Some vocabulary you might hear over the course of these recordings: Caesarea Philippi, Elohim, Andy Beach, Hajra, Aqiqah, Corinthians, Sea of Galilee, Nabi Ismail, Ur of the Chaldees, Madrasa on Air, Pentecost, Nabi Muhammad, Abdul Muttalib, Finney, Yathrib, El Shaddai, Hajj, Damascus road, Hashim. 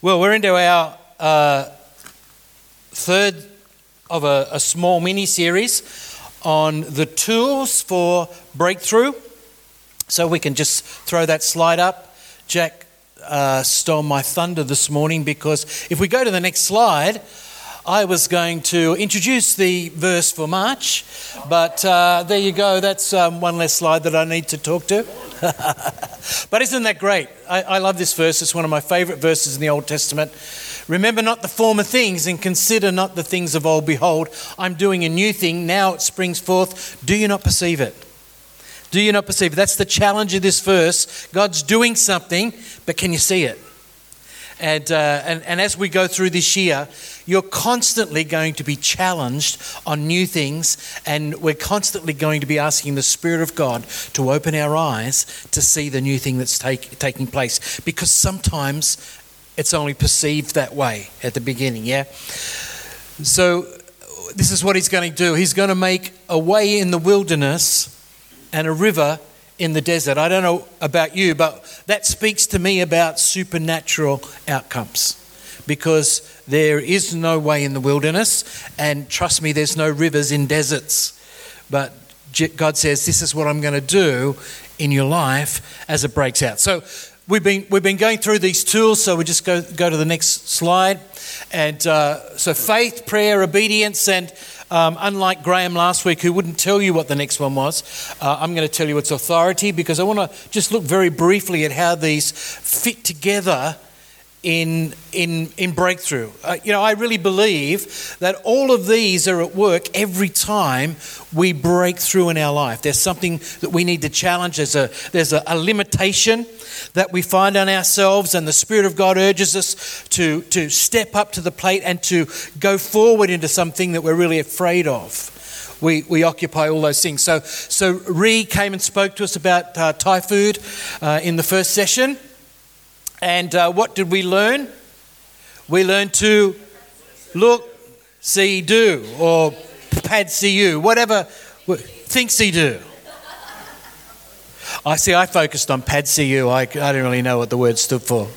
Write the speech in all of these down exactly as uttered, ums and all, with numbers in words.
Well, we're into our uh, third of a, a small mini-series on the tools for breakthrough. So we can just throw that slide up. Jack uh, stole my thunder this morning, because if we go to the next slide, I was going to introduce the verse for March, but uh, there you go. That's um, one less slide that I need to talk to. But isn't that great? I, I love this verse. It's one of my favourite verses in the Old Testament. Remember not the former things, and consider not the things of old. Behold, I'm doing a new thing. Now it springs forth. Do you not perceive it? Do you not perceive it? That's the challenge of this verse. God's doing something, but can you see it? And, uh, and and as we go through this year, you're constantly going to be challenged on new things, and we're constantly going to be asking the Spirit of God to open our eyes to see the new thing that's take, taking place, because sometimes it's only perceived that way at the beginning, yeah? So this is what he's going to do. He's going to make a way in the wilderness and a river in the desert. I don't know about you, but that speaks to me about supernatural outcomes, because there is no way in the wilderness, and trust me, there's no rivers in deserts. But God says, this is what I'm going to do in your life as it breaks out. So we've been we've been going through these tools, so we just go go to the next slide. And uh, so faith, prayer, obedience, and Um, unlike Graham last week, who wouldn't tell you what the next one was, uh, I'm going to tell you its authority, because I want to just look very briefly at how these fit together in in in breakthrough. Uh, you know, I really believe that all of these are at work every time we break through in our life. There's something that we need to challenge. There's a there's a, a limitation that we find on ourselves, and the Spirit of God urges us to to step up to the plate and to go forward into something that we're really afraid of. We we occupy all those things. So so Ree came and spoke to us about uh, Thai food uh, in the first session. And uh, what did we learn? We learned to look, see, do, or pad see you, whatever, think see do. I see, I focused on pad see you. I, I didn't really know what the word stood for.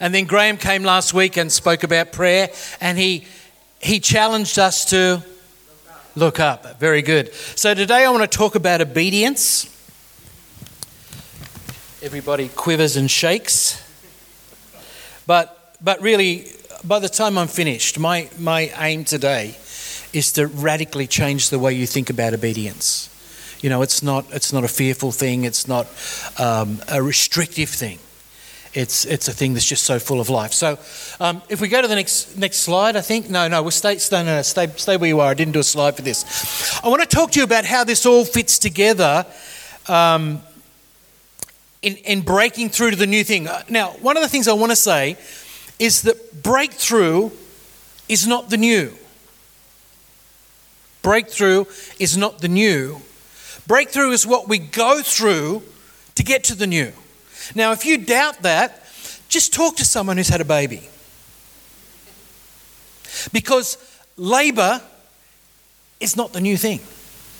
And then Graham came last week and spoke about prayer, and he he challenged us to look up. Look up. Very good. So today I want to talk about obedience. Everybody quivers and shakes. But but really, by the time I'm finished, my, my aim today is to radically change the way you think about obedience. You know, it's not it's not a fearful thing. It's not um, a restrictive thing. It's it's a thing that's just so full of life. So um, if we go to the next next slide, I think. No, no, we'll stay, stay, no, no, stay, stay where you are. I didn't do a slide for this. I want to talk to you about how this all fits together um In, in breaking through to the new thing. Now, one of the things I want to say is that breakthrough is not the new. Breakthrough is not the new. Breakthrough is what we go through to get to the new. Now, if you doubt that, just talk to someone who's had a baby. Because labour is not the new thing.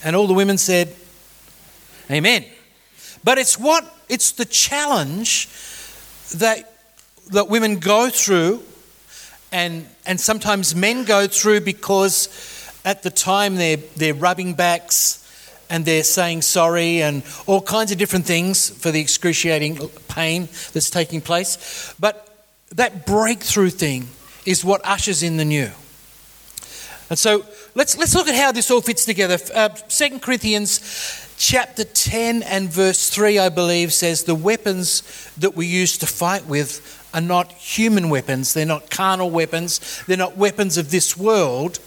And all the women said, amen. But it's what it's the challenge that that women go through, and and sometimes men go through, because at the time they're they're rubbing backs and they're saying sorry and all kinds of different things for the excruciating pain that's taking place. But that breakthrough thing is what ushers in the new. And so let's let's look at how this all fits together. Uh, Second Corinthians chapter ten and verse three, I believe, says the weapons that we use to fight with are not human weapons. They're not carnal weapons. They're not weapons of this world,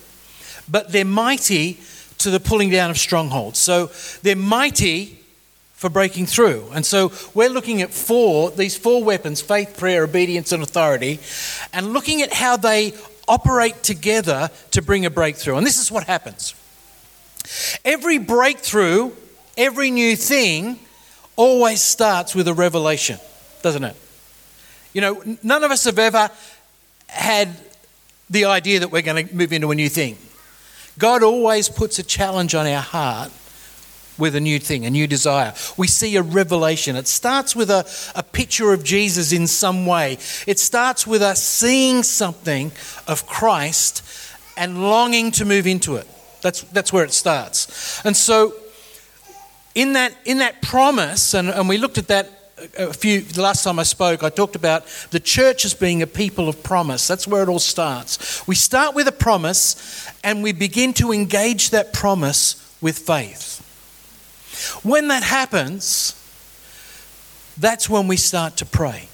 but they're mighty to the pulling down of strongholds. So they're mighty for breaking through. And so we're looking at four, these four weapons, faith, prayer, obedience, and authority, and looking at how they operate together to bring a breakthrough. And this is what happens. Every breakthrough, every new thing always starts with a revelation, doesn't it? You know, none of us have ever had the idea that we're going to move into a new thing. God always puts a challenge on our heart with a new thing, a new desire. We see a revelation. It starts with a, a picture of Jesus in some way. It starts with us seeing something of Christ and longing to move into it. That's that's where it starts. And so in that in that promise, and, and we looked at that a few the last time I spoke, I talked about the church as being a people of promise. That's where it all starts. We start with a promise and we begin to engage that promise with faith. When that happens, that's when we start to pray,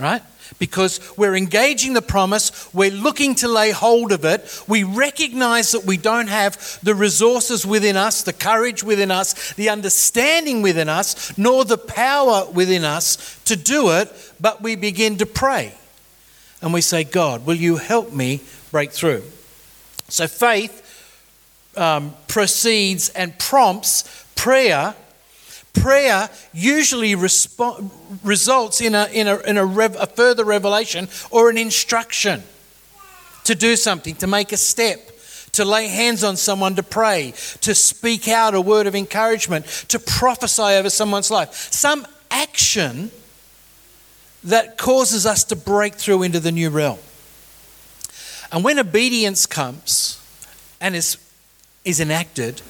right? Because we're engaging the promise, we're looking to lay hold of it, we recognize that we don't have the resources within us, the courage within us, the understanding within us, nor the power within us to do it, but we begin to pray. And we say, God, will you help me break through? So faith um, precedes and prompts prayer. Prayer usually resp- results in a in a in a, rev- a further revelation or an instruction to do something, to make a step, to lay hands on someone, to pray, to speak out a word of encouragement, to prophesy over someone's life. Some action that causes us to break through into the new realm. And when obedience comes and is is enacted,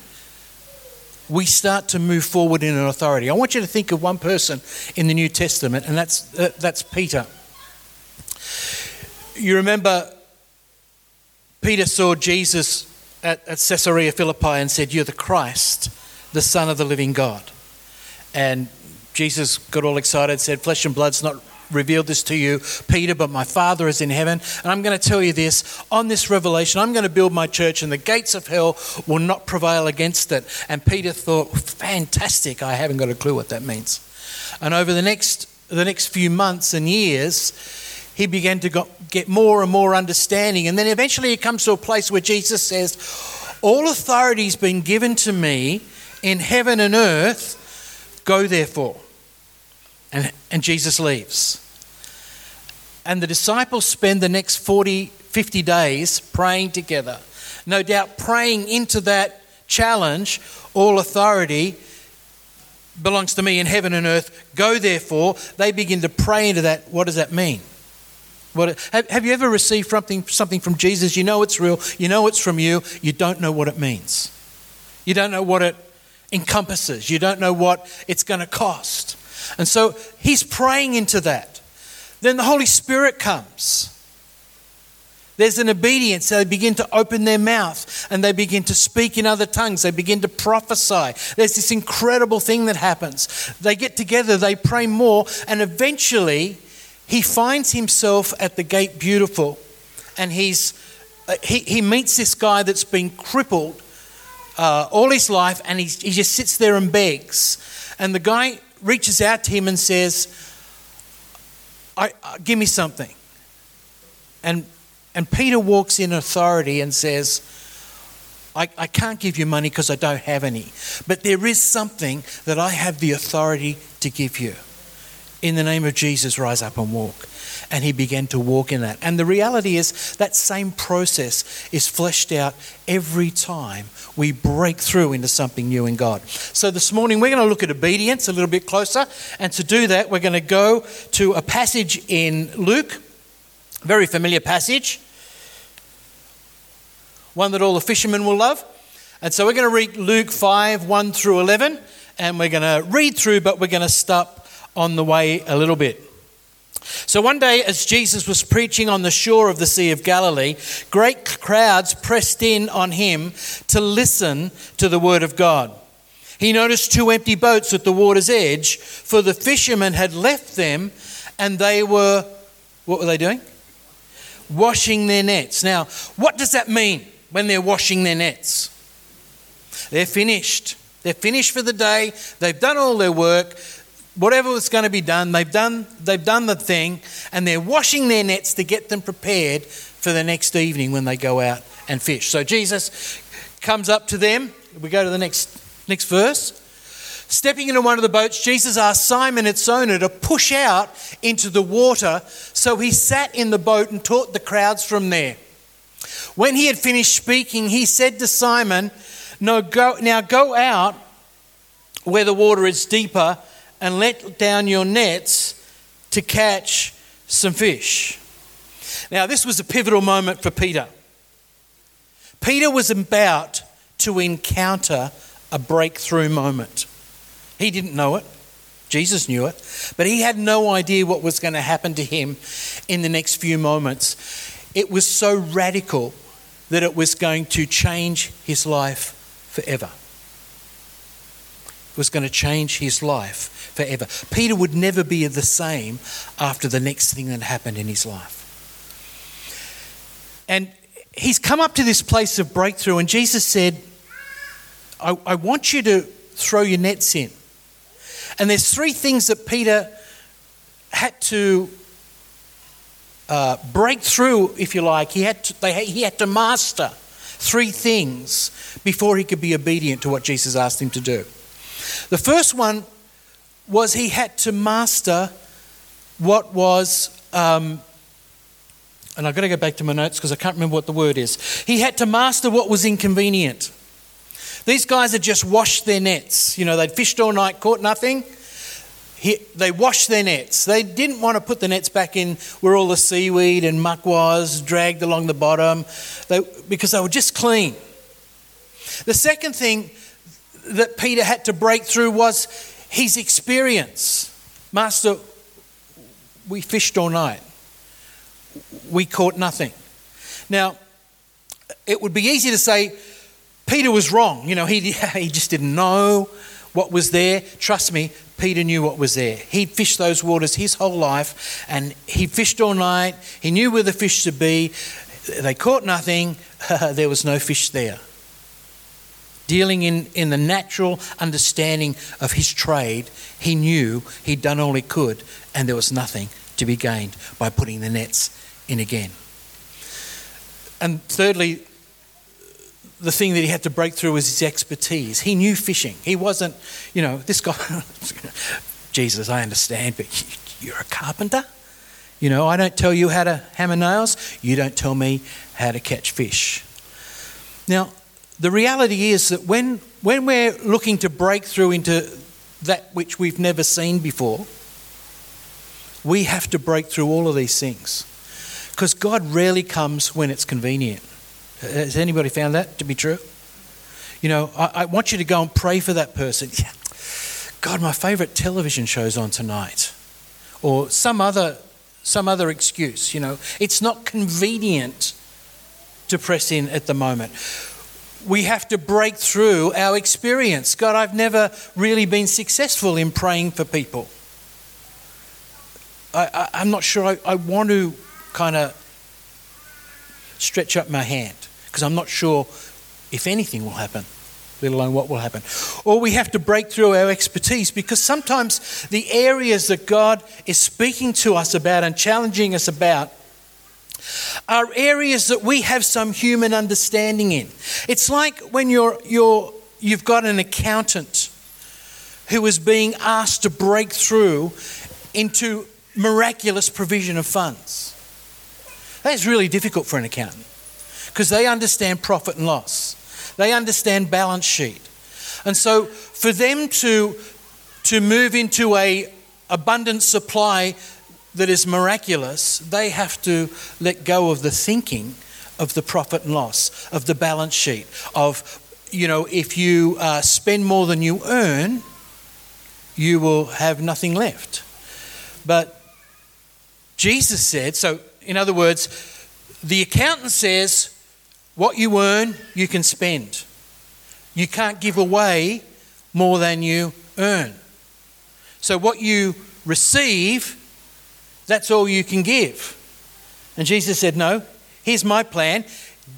we start to move forward in an authority. I want you to think of one person in the New Testament, and that's uh, that's Peter. You remember Peter saw Jesus at, at Caesarea Philippi and said, "You're the Christ, the Son of the living God." And Jesus got all excited, said, "Flesh and blood's not revealed this to you, Peter, but my Father is in heaven. And I'm going to tell you this, on this revelation, I'm going to build my church and the gates of hell will not prevail against it." And Peter thought, fantastic, I haven't got a clue what that means. And over the next the next few months and years, he began to go, get more and more understanding. And then eventually he comes to a place where Jesus says, "All authority's been given to me in heaven and earth, go therefore." And, and Jesus leaves. And the disciples spend the next forty, fifty days praying together. No doubt praying into that challenge, all authority belongs to me in heaven and earth, go therefore. They begin to pray into that. What does that mean? What, have, have you ever received something, something from Jesus? You know it's real, you know it's from you, you don't know what it means. You don't know what it encompasses. You don't know what it's going to cost. And so he's praying into that. Then the Holy Spirit comes. There's an obedience. They begin to open their mouth and they begin to speak in other tongues. They begin to prophesy. There's this incredible thing that happens. They get together, they pray more, and eventually he finds himself at the Gate Beautiful, and he's he, he meets this guy that's been crippled uh, all his life, and he, he just sits there and begs. And the guy reaches out to him and says, I, uh, give me something. And and Peter walks in authority and says, I, I can't give you money because I don't have any. But there is something that I have the authority to give you. In the name of Jesus, rise up and walk. And he began to walk in that. And the reality is that same process is fleshed out every time we break through into something new in God. So this morning we're going to look at obedience a little bit closer. And to do that, we're going to go to a passage in Luke, a very familiar passage, one that all the fishermen will love. And so we're going to read Luke five, one through eleven. And we're going to read through, but we're going to stop on the way a little bit. So one day, as Jesus was preaching on the shore of the Sea of Galilee, great crowds pressed in on him to listen to the word of God. He noticed two empty boats at the water's edge, for the fishermen had left them, and they were, what were they doing? Washing their nets. Now, what does that mean when they're washing their nets? They're finished. They're finished for the day. They've done all their work. Whatever was going to be done, they've done they've done the thing, and they're washing their nets to get them prepared for the next evening when they go out and fish. So Jesus comes up to them. We go to the next next verse. Stepping into one of the boats, Jesus asked Simon, its owner, to push out into the water. So he sat in the boat and taught the crowds from there. When he had finished speaking, he said to Simon, "No, go now go out where the water is deeper and let down your nets to catch some fish. Now, this was a pivotal moment for Peter. Peter was about to encounter a breakthrough moment. He didn't know it. Jesus knew it. But he had no idea what was going to happen to him in the next few moments. It was so radical that it was going to change his life forever. It was going to change his life forever. Peter would never be the same after the next thing that happened in his life. And he's come up to this place of breakthrough, and Jesus said, I, I want you to throw your nets in. And there's three things that Peter had to uh, break through, if you like. He had to, they, he had to master three things before he could be obedient to what Jesus asked him to do. The first one was he had to master what was... Um, And I've got to go back to my notes because I can't remember what the word is. He had to master what was inconvenient. These guys had just washed their nets. You know, they'd fished all night, caught nothing. He, they washed their nets. They didn't want to put the nets back in where all the seaweed and muck was, dragged along the bottom, they, because they were just clean. The second thing that Peter had to break through was his experience. Master, we fished all night. We caught nothing. Now, it would be easy to say Peter was wrong. You know, he he just didn't know what was there. Trust me, Peter knew what was there. He'd fished those waters his whole life, and he fished all night. He knew where the fish should be. They caught nothing. There was no fish there. Dealing in, in the natural understanding of his trade, he knew he'd done all he could, and there was nothing to be gained by putting the nets in again. And thirdly, the thing that he had to break through was his expertise. He knew fishing. He wasn't, you know, this guy, Jesus, I understand, but you're a carpenter? You know, I don't tell you how to hammer nails. You don't tell me how to catch fish. Now, the reality is that when when we're looking to break through into that which we've never seen before, we have to break through all of these things. Because God rarely comes when it's convenient. Has anybody found that to be true? You know, I, I want you to go and pray for that person. Yeah. God, my favourite television show's on tonight. Or some other, some other excuse, you know. It's not convenient to press in at the moment. We have to break through our experience. God, I've never really been successful in praying for people. I, I, I'm not sure I, I want to kind of stretch up my hand because I'm not sure if anything will happen, let alone what will happen. Or we have to break through our expertise, because sometimes the areas that God is speaking to us about and challenging us about are areas that we have some human understanding in. It's like when you're you're you've got an accountant who is being asked to break through into miraculous provision of funds. That's really difficult for an accountant because they understand profit and loss. They understand balance sheet. And so for them to, to move into a abundant supply that is miraculous, they have to let go of the thinking of the profit and loss, of the balance sheet, of, you know, if you uh, spend more than you earn, you will have nothing left. But Jesus said, so... In other words, the accountant says, what you earn, you can spend. You can't give away more than you earn. So what you receive, that's all you can give. And Jesus said, no, here's my plan.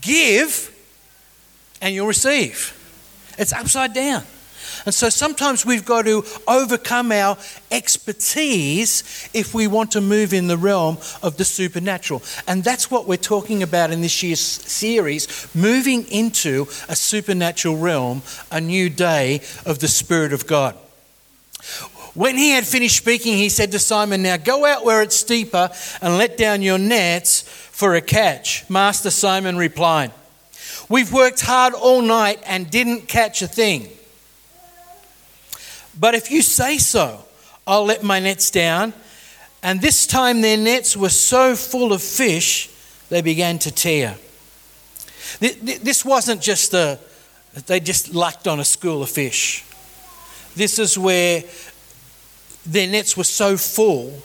Give and you'll receive. It's upside down. And so sometimes we've got to overcome our expertise if we want to move in the realm of the supernatural. And that's what we're talking about in this year's series, moving into a supernatural realm, a new day of the Spirit of God. When he had finished speaking, he said to Simon, now go out where it's deeper and let down your nets for a catch. Master Simon replied, we've worked hard all night and didn't catch a thing. But if you say so, I'll let my nets down. And this time their nets were so full of fish, they began to tear. This wasn't just a, they just lucked on a school of fish. This is where their nets were so full,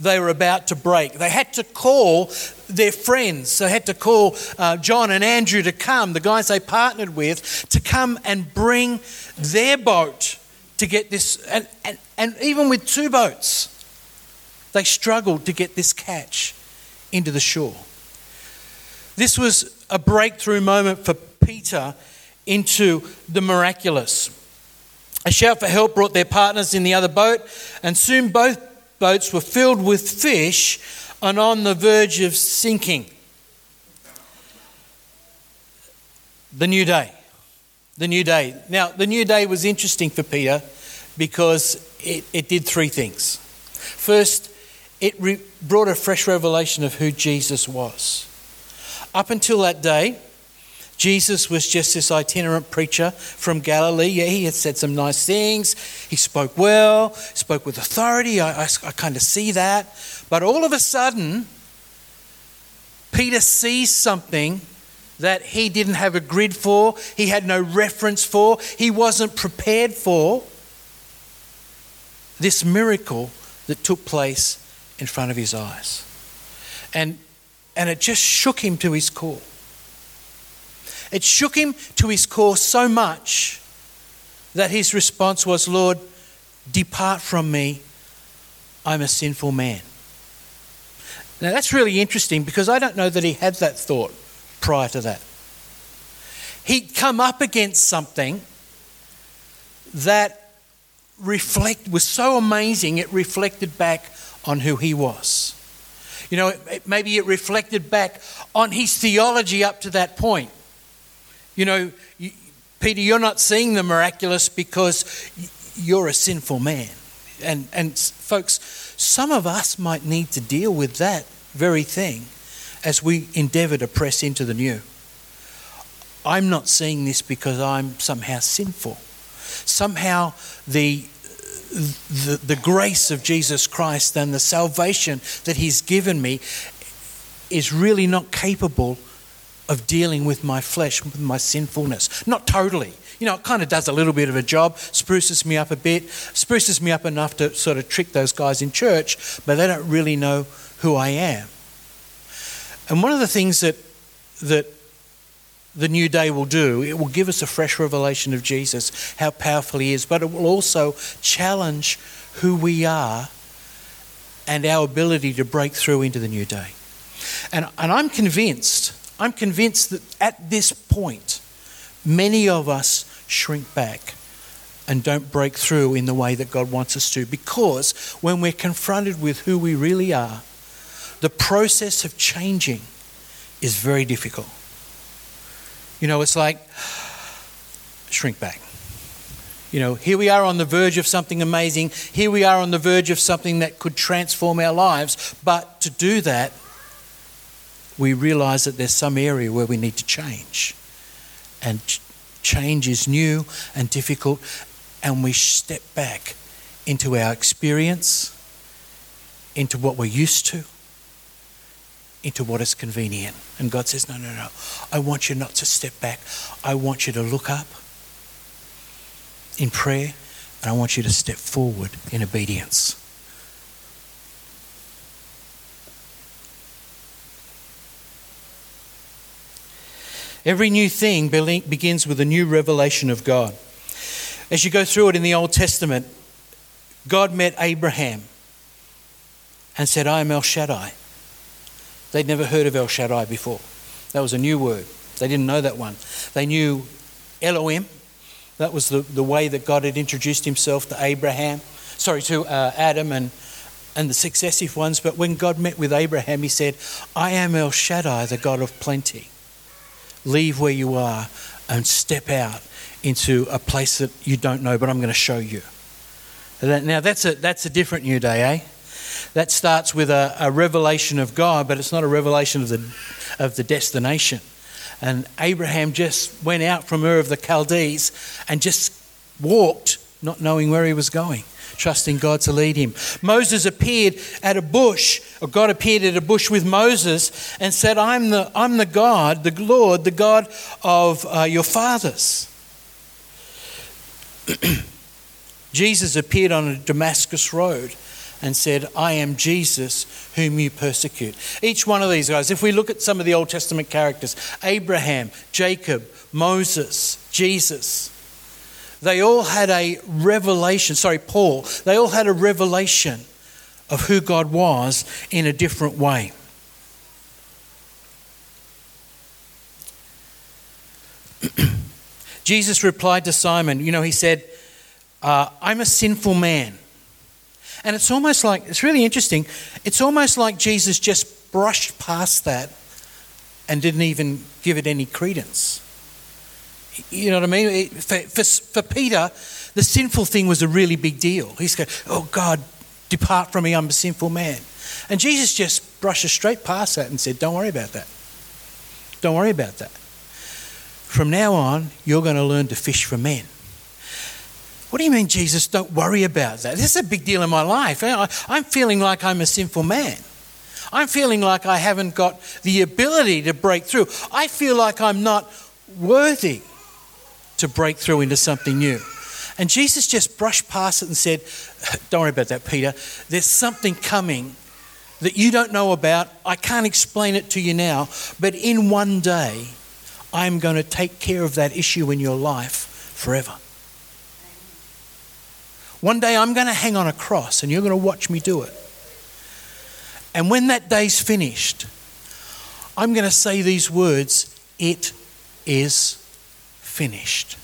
they were about to break. They had to call their friends. They had to call uh, John and Andrew to come, the guys they partnered with, to come and bring their boat to get this. And, and, and even with two boats, they struggled to get this catch into the shore. This was a breakthrough moment for Peter into the miraculous. A shout for help brought their partners in the other boat, and soon both boats were filled with fish and on the verge of sinking. The new day. The new day. Now, the new day was interesting for Peter because it, it did three things. First, it re- brought a fresh revelation of who Jesus was. Up until that day, Jesus was just this itinerant preacher from Galilee. Yeah, he had said some nice things. He spoke well, spoke with authority. I, I, I kind of see that. But all of a sudden, Peter sees something that he didn't have a grid for. He had no reference for. He wasn't prepared for this miracle that took place in front of his eyes. And, and it just shook him to his core. It shook him to his core so much that his response was, "Lord, depart from me. I'm a sinful man." Now, that's really interesting because I don't know that he had that thought prior to that. He'd come up against something that reflect was so amazing it reflected back on who he was. You know, it, maybe it reflected back on his theology up to that point. You know, you, Peter, you're not seeing the miraculous because you're a sinful man. And, and folks, some of us might need to deal with that very thing as we endeavour to press into the new. I'm not seeing this because I'm somehow sinful. Somehow the, the, the grace of Jesus Christ and the salvation that he's given me is really not capable of dealing with my flesh, with my sinfulness. Not totally. You know, it kind of does a little bit of a job, spruces me up a bit, spruces me up enough to sort of trick those guys in church, but they don't really know who I am. And one of the things that that the new day will do, it will give us a fresh revelation of Jesus, how powerful he is, but it will also challenge who we are and our ability to break through into the new day. And, and I'm convinced... I'm convinced that at this point, many of us shrink back and don't break through in the way that God wants us to, because when we're confronted with who we really are, the process of changing is very difficult. You know, it's like, shrink back. You know, here we are on the verge of something amazing. Here we are on the verge of something that could transform our lives. But to do that, we realise that there's some area where we need to change. And change is new and difficult, and we step back into our experience, into what we're used to, into what is convenient. And God says, no, no, no, I want you not to step back. I want you to look up in prayer, and I want you to step forward in obedience. Every new thing begins with a new revelation of God. As you go through it in the Old Testament, God met Abraham and said, "I am El Shaddai." They'd never heard of El Shaddai before. That was a new word. They didn't know that one. They knew Elohim. That was the, the way that God had introduced himself to Abraham, sorry, to uh, Adam and, and the successive ones. But when God met with Abraham, he said, "I am El Shaddai, the God of plenty. Leave where you are and step out into a place that you don't know, but I'm going to show you." Now, that's a that's a different new day, eh? That starts with a, a revelation of God, but it's not a revelation of the of the destination. And Abraham just went out from Ur of the Chaldees and just walked not knowing where he was going, trusting God to lead him. Moses appeared at a bush, or God appeared at a bush with Moses and said, I'm the, I'm the God, the Lord, the God of uh, your fathers. Jesus appeared on a Damascus road and said, I am Jesus whom you persecute. Each one of these guys, if we look at some of the Old Testament characters, Abraham, Jacob, Moses, Jesus, they all had a revelation, sorry, Paul, they all had a revelation of who God was in a different way. Jesus replied to Simon, you know, he said, uh, I'm a sinful man. And it's almost like, it's really interesting, it's almost like Jesus just brushed past that and didn't even give it any credence. You know what I mean? For, for, for Peter, the sinful thing was a really big deal. He's going, oh God, depart from me, I'm a sinful man. And Jesus just brushes straight past that and said, don't worry about that. Don't worry about that. From now on, you're going to learn to fish for men. What do you mean, Jesus, don't worry about that? This is a big deal in my life. I'm feeling like I'm a sinful man. I'm feeling like I haven't got the ability to break through. I feel like I'm not worthy to break through into something new. And Jesus just brushed past it and said, don't worry about that, Peter. There's something coming that you don't know about. I can't explain it to you now, but in one day, I'm going to take care of that issue in your life forever. One day I'm going to hang on a cross and you're going to watch me do it. And when that day's finished, I'm going to say these words, it is finished.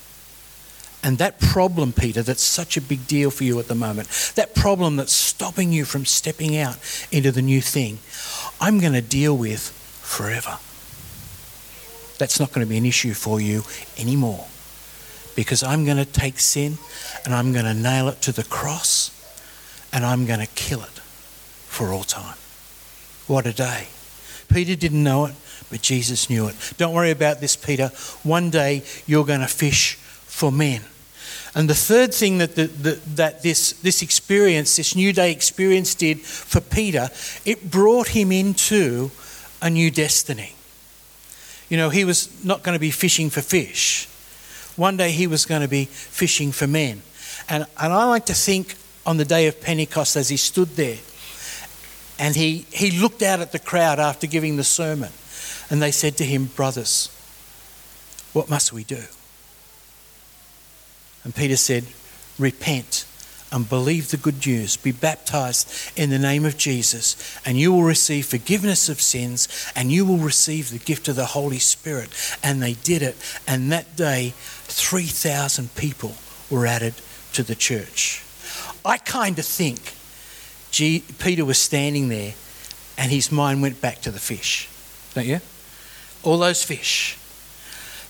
And that problem, Peter, that's such a big deal for you at the moment, that problem that's stopping you from stepping out into the new thing, I'm going to deal with forever. That's not going to be an issue for you anymore. Because I'm going to take sin and I'm going to nail it to the cross and I'm going to kill it for all time. What a day. Peter didn't know it, but Jesus knew it. Don't worry about this, Peter. One day you're going to fish for men. And the third thing that the, the, that this, this experience, this New Day experience did for Peter, it brought him into a new destiny. You know, he was not going to be fishing for fish. One day he was going to be fishing for men. And and I like to think on the day of Pentecost as he stood there and he, he looked out at the crowd after giving the sermon and they said to him, brothers, what must we do? And Peter said, repent and believe the good news. Be baptized in the name of Jesus and you will receive forgiveness of sins and you will receive the gift of the Holy Spirit. And they did it. And that day, three thousand people were added to the church. I kind of think G- Peter was standing there and his mind went back to the fish. Don't you? All those fish.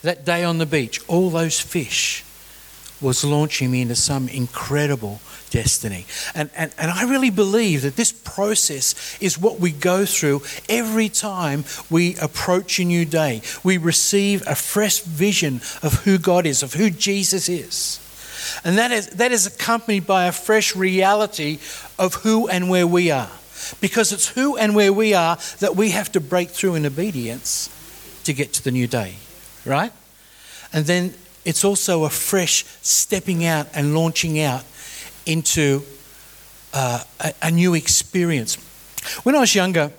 That day on the beach, all those fish was launching me into some incredible destiny. And, and and I really believe that this process is what we go through every time we approach a new day. We receive a fresh vision of who God is, of who Jesus is. And that is that is accompanied by a fresh reality of who and where we are. Because it's who and where we are that we have to break through in obedience to get to the new day, right? And then it's also a fresh stepping out and launching out into uh, a, a new experience. When I was younger,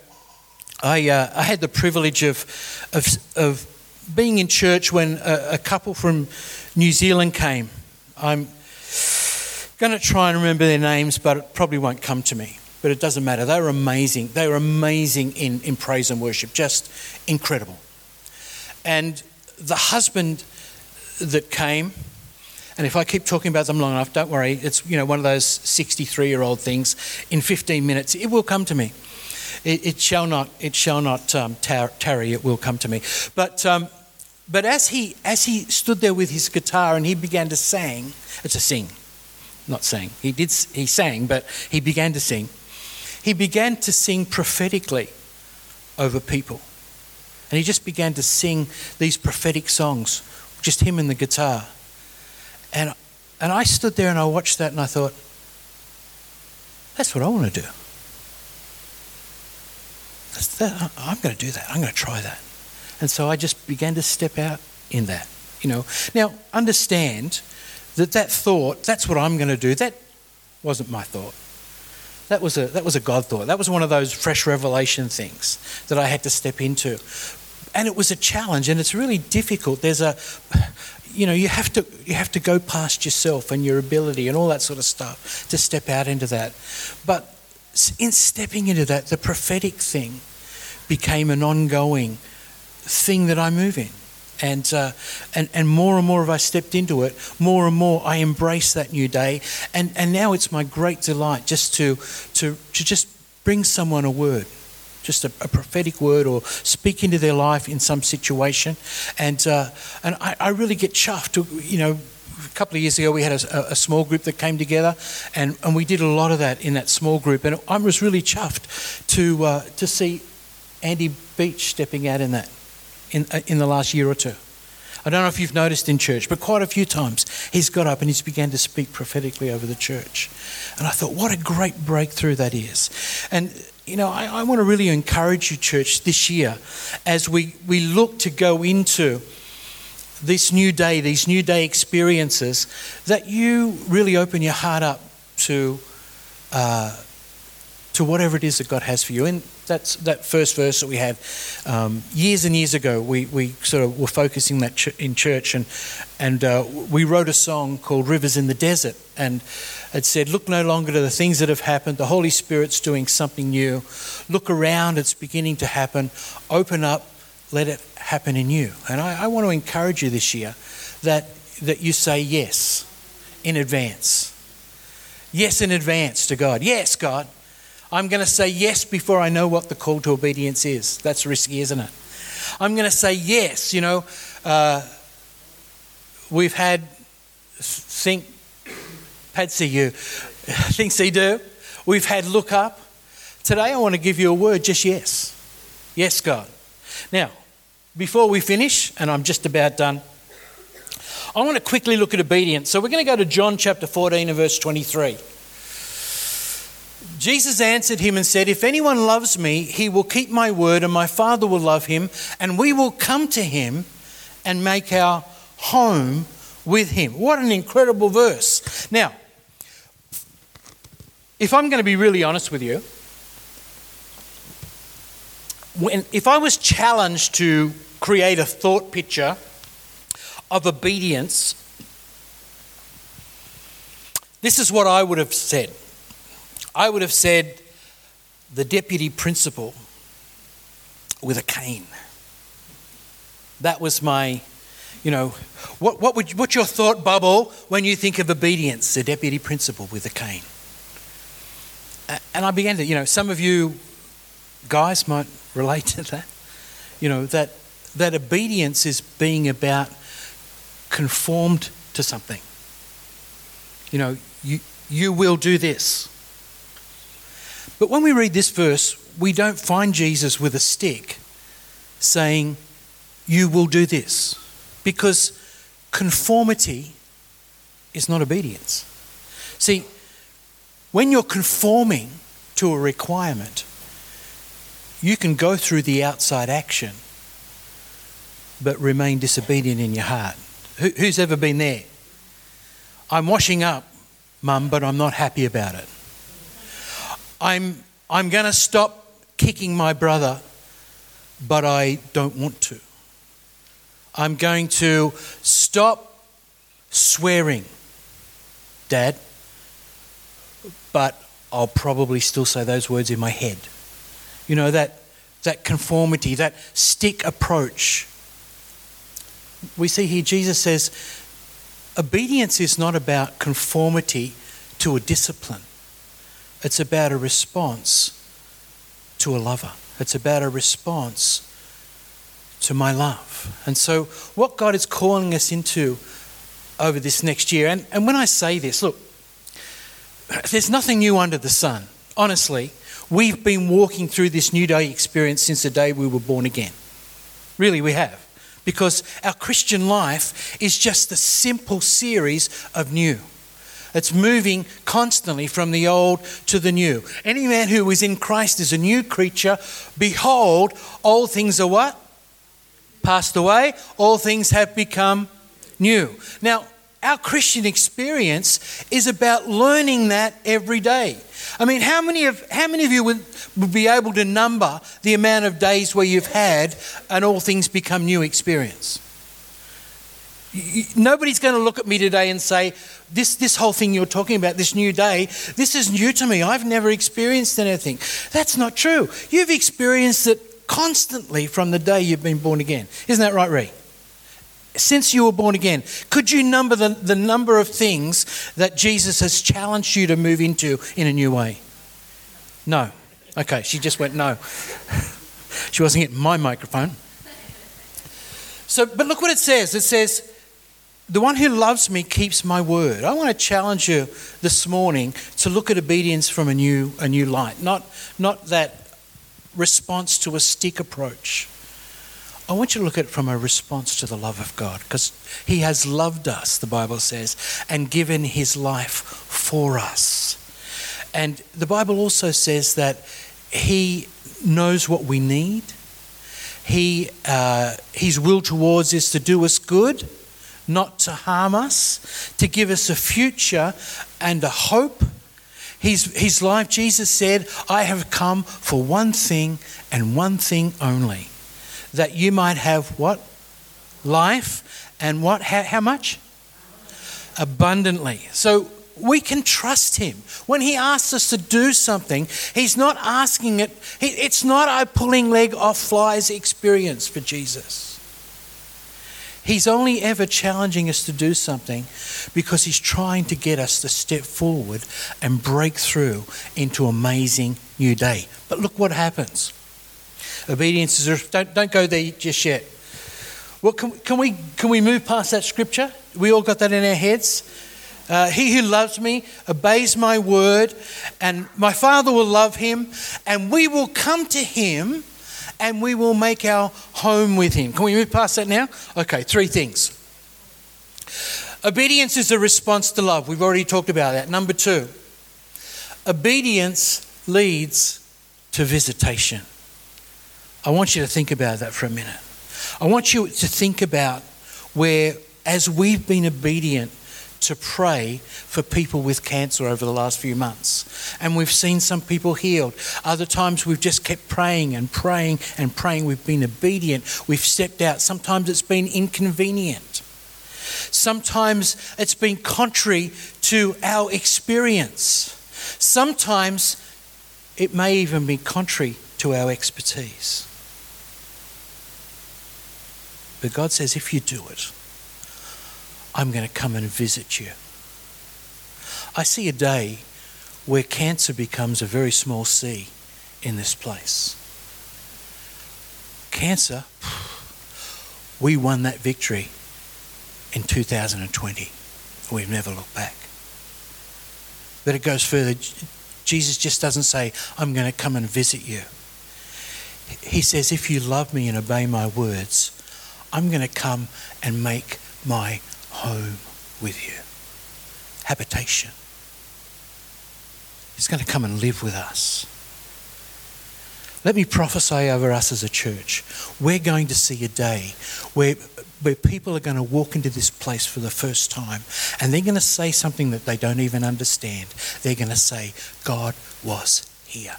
I uh, I had the privilege of of, of being in church when a, a couple from New Zealand came. I'm going to try and remember their names, but it probably won't come to me. But it doesn't matter. They were amazing. They were amazing in, in praise and worship, just incredible. And the husband that came, and if I keep talking about them long enough, don't worry, it's, you know, one of those sixty-three-year-old things. In fifteen minutes, it will come to me. It, it shall not. It shall not um, tar- tarry. It will come to me. But um, but as he as he stood there with his guitar and he began to sing, it's a sing, not sing. He did he sang, but he began to sing. He began to sing prophetically over people, and he just began to sing these prophetic songs. Just him and the guitar. And And I stood there and I watched that and I thought, that's what I want to do. That's that, I'm going to do that. I'm going to try that. And so I just began to step out in that, you know. Now, understand that that thought, that's what I'm going to do, that wasn't my thought. That was a that was a God thought. That was one of those fresh revelation things that I had to step into. And it was a challenge, and it's really difficult. There's a, you know, you have to you have to go past yourself and your ability and all that sort of stuff to step out into that. But in stepping into that, the prophetic thing became an ongoing thing that I move in. And, uh, and and more and more, if I stepped into it, more and more I embrace that new day. And, and now it's my great delight just to to, to just bring someone a word, just a, a prophetic word, or speak into their life in some situation. And uh, and I, I really get chuffed. You know, a couple of years ago we had a, a small group that came together, and, and we did a lot of that in that small group. And I was really chuffed to uh, to see Andy Beach stepping out in that. In, in the last year or two. I don't know if you've noticed in church, but quite a few times he's got up and he's began to speak prophetically over the church. And I thought, what a great breakthrough that is. And, you know, I, I want to really encourage you, church, this year as we, we look to go into this new day, these new day experiences, that you really open your heart up to uh, to whatever it is that God has for you. And that's that first verse that we have. Um, years and years ago, we, we sort of were focusing that ch- in church, and and uh, we wrote a song called "Rivers in the Desert," and it said, "Look no longer to the things that have happened. The Holy Spirit's doing something new. Look around; it's beginning to happen. Open up, let it happen in you." And I, I want to encourage you this year that that you say yes in advance. Yes in advance to God. Yes, God. I'm going to say yes before I know what the call to obedience is. That's risky, isn't it? I'm going to say yes. You know, uh, we've had think, Patsy, you think, see, do. We've had look up. Today I want to give you a word, just yes. Yes, God. Now, before we finish, and I'm just about done, I want to quickly look at obedience. So we're going to go to John chapter fourteen and verse twenty-three. Jesus answered him and said, "If anyone loves me, he will keep my word, and my Father will love him, and we will come to him and make our home with him." What an incredible verse. Now, if I'm going to be really honest with you, when, if I was challenged to create a thought picture of obedience, this is what I would have said. I would have said the deputy principal with a cane. That was my, you know, what what would what's your thought bubble when you think of obedience? The deputy principal with a cane. And I began to, you know, some of you guys might relate to that. You know, that that obedience is being about conformed to something. You know, you you will do this. But when we read this verse, we don't find Jesus with a stick saying, "You will do this," because conformity is not obedience. See, when you're conforming to a requirement, you can go through the outside action but remain disobedient in your heart. Who, who's ever been there? I'm washing up, Mum, but I'm not happy about it. I'm I'm going to stop kicking my brother, but I don't want to. I'm going to stop swearing, Dad, but I'll probably still say those words in my head. You know, that that conformity, that stick approach. We see here Jesus says, obedience is not about conformity to a discipline. It's about a response to a lover. It's about a response to my love. And so what God is calling us into over this next year, and, and when I say this, look, there's nothing new under the sun. Honestly, we've been walking through this new day experience since the day we were born again. Really, we have. because our Christian life is just a simple series of new. It's moving constantly from the old to the new. Any man who is in Christ is a new creature. Behold, all things are what? Passed away. All things have become new. Now, our Christian experience is about learning that every day. I mean, how many of how many of you would, would be able to number the amount of days where you've had an all things become new experience? Nobody's going to look at me today and say, this this whole thing you're talking about, this new day, this is new to me. I've never experienced anything. That's not true. You've experienced it constantly from the day you've been born again. Isn't that right, Ree? Since you were born again, could you number the, the number of things that Jesus has challenged you to move into in a new way? No. Okay, she just went no. She wasn't getting my microphone. So, but look what it says. It says, the one who loves me keeps my word. I want to challenge you this morning to look at obedience from a new a new light, not not that response to a stick approach. I want you to look at it from a response to the love of God, because he has loved us, the Bible says, and given his life for us. And the Bible also says that he knows what we need. He uh, his will towards is to do us good, not to harm us, to give us a future and a hope. His, his life, Jesus said, I have come for one thing and one thing only, that you might have what? Life and what? How, how much? Abundantly. So we can trust him. When he asks us to do something, he's not asking it. It's not a pulling leg off flies experience for Jesus. He's only ever challenging us to do something because he's trying to get us to step forward and break through into amazing new day. But look what happens. Obedience is... Don't, don't go there just yet. Well, can, can, we, can we move past that scripture? We all got that in our heads. Uh, he who loves me obeys my word, and my Father will love him, and we will come to him, and we will make our home with him. Can we move past that now? Okay, three things. Obedience is a response to love. We've already talked about that. Number two, obedience leads to visitation. I want you to think about that for a minute. I want you to think about where, as we've been obedient to pray for people with cancer over the last few months. And we've seen some people healed. Other times we've just kept praying and praying and praying. We've been obedient. We've stepped out. Sometimes it's been inconvenient. Sometimes it's been contrary to our experience. Sometimes it may even be contrary to our expertise. But God says, if you do it, I'm going to come and visit you. I see a day where cancer becomes a very small c in this place. Cancer, we won that victory in two thousand twenty. We've never looked back. But it goes further. Jesus just doesn't say, I'm going to come and visit you. He says, if you love me and obey my words, I'm going to come and make my home with you. Habitation. He's going to come and live with us. Let me prophesy over us as a church. We're going to see a day where, where people are going to walk into this place for the first time, and they're going to say something that they don't even understand. They're going to say, God was here.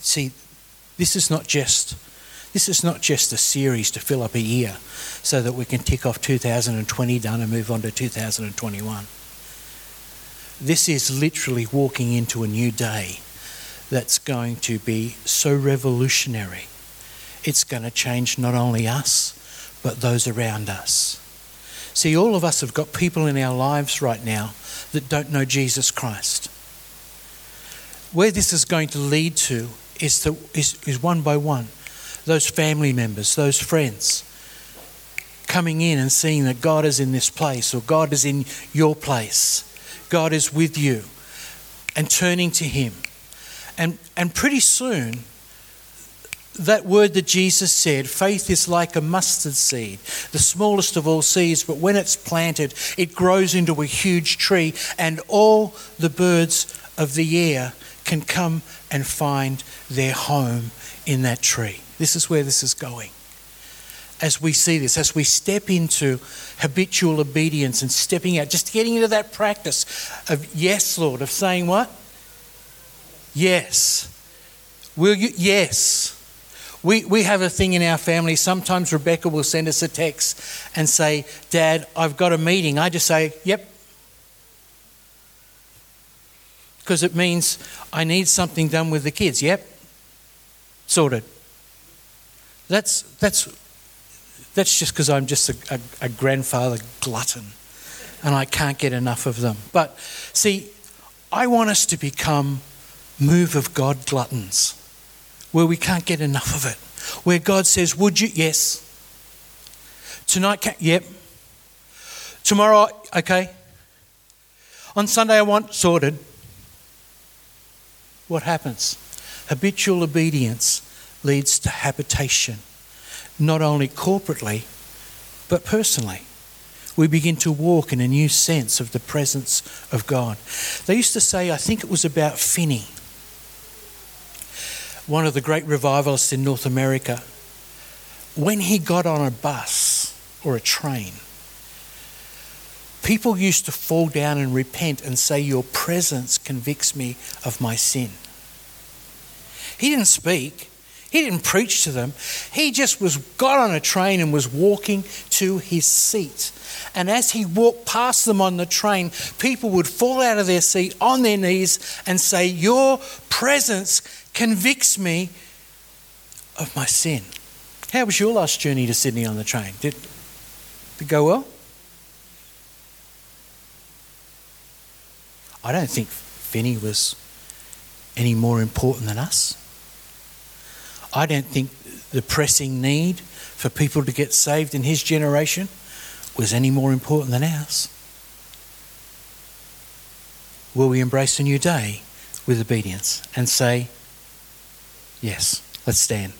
See, this is not just... This is not just a series to fill up a year so that we can tick off two thousand twenty done and move on to two thousand twenty-one. This is literally walking into a new day that's going to be so revolutionary. It's going to change not only us, but those around us. See, all of us have got people in our lives right now that don't know Jesus Christ. Where this is going to lead to is, the, is, is one by one. Those family members, those friends coming in and seeing that God is in this place, or God is in your place. God is with you, and turning to him. And and pretty soon that word that Jesus said, faith is like a mustard seed, the smallest of all seeds, but when it's planted, it grows into a huge tree, and all the birds of the air can come and find their home in that tree. This is where this is going. As we see this, as we step into habitual obedience and stepping out, just getting into that practice of yes, Lord, of saying what? Yes. Will you? Yes. We we have a thing in our family. Sometimes Rebecca will send us a text and say, Dad, I've got a meeting. I just say, yep. Because it means I need something done with the kids. Yep. Sorted. That's that's that's just because I'm just a, a, a grandfather glutton and I can't get enough of them. But see, I want us to become move of God gluttons, where we can't get enough of it, where God says, would you? Yes. Tonight, can, yep. Tomorrow, okay. On Sunday, I want sorted. What happens? Habitual obedience leads to habitation, not only corporately, but personally. We begin to walk in a new sense of the presence of God. They used to say, I think it was about Finney, one of the great revivalists in North America, when he got on a bus or a train, people used to fall down and repent and say, your presence convicts me of my sin. He didn't speak. He didn't preach to them. He just was got on a train and was walking to his seat. And as he walked past them on the train, people would fall out of their seat on their knees and say, your presence convicts me of my sin. How was your last journey to Sydney on the train? Did, did it go well? I don't think Finney was any more important than us. I don't think the pressing need for people to get saved in his generation was any more important than ours. Will we embrace a new day with obedience and say, yes, let's stand.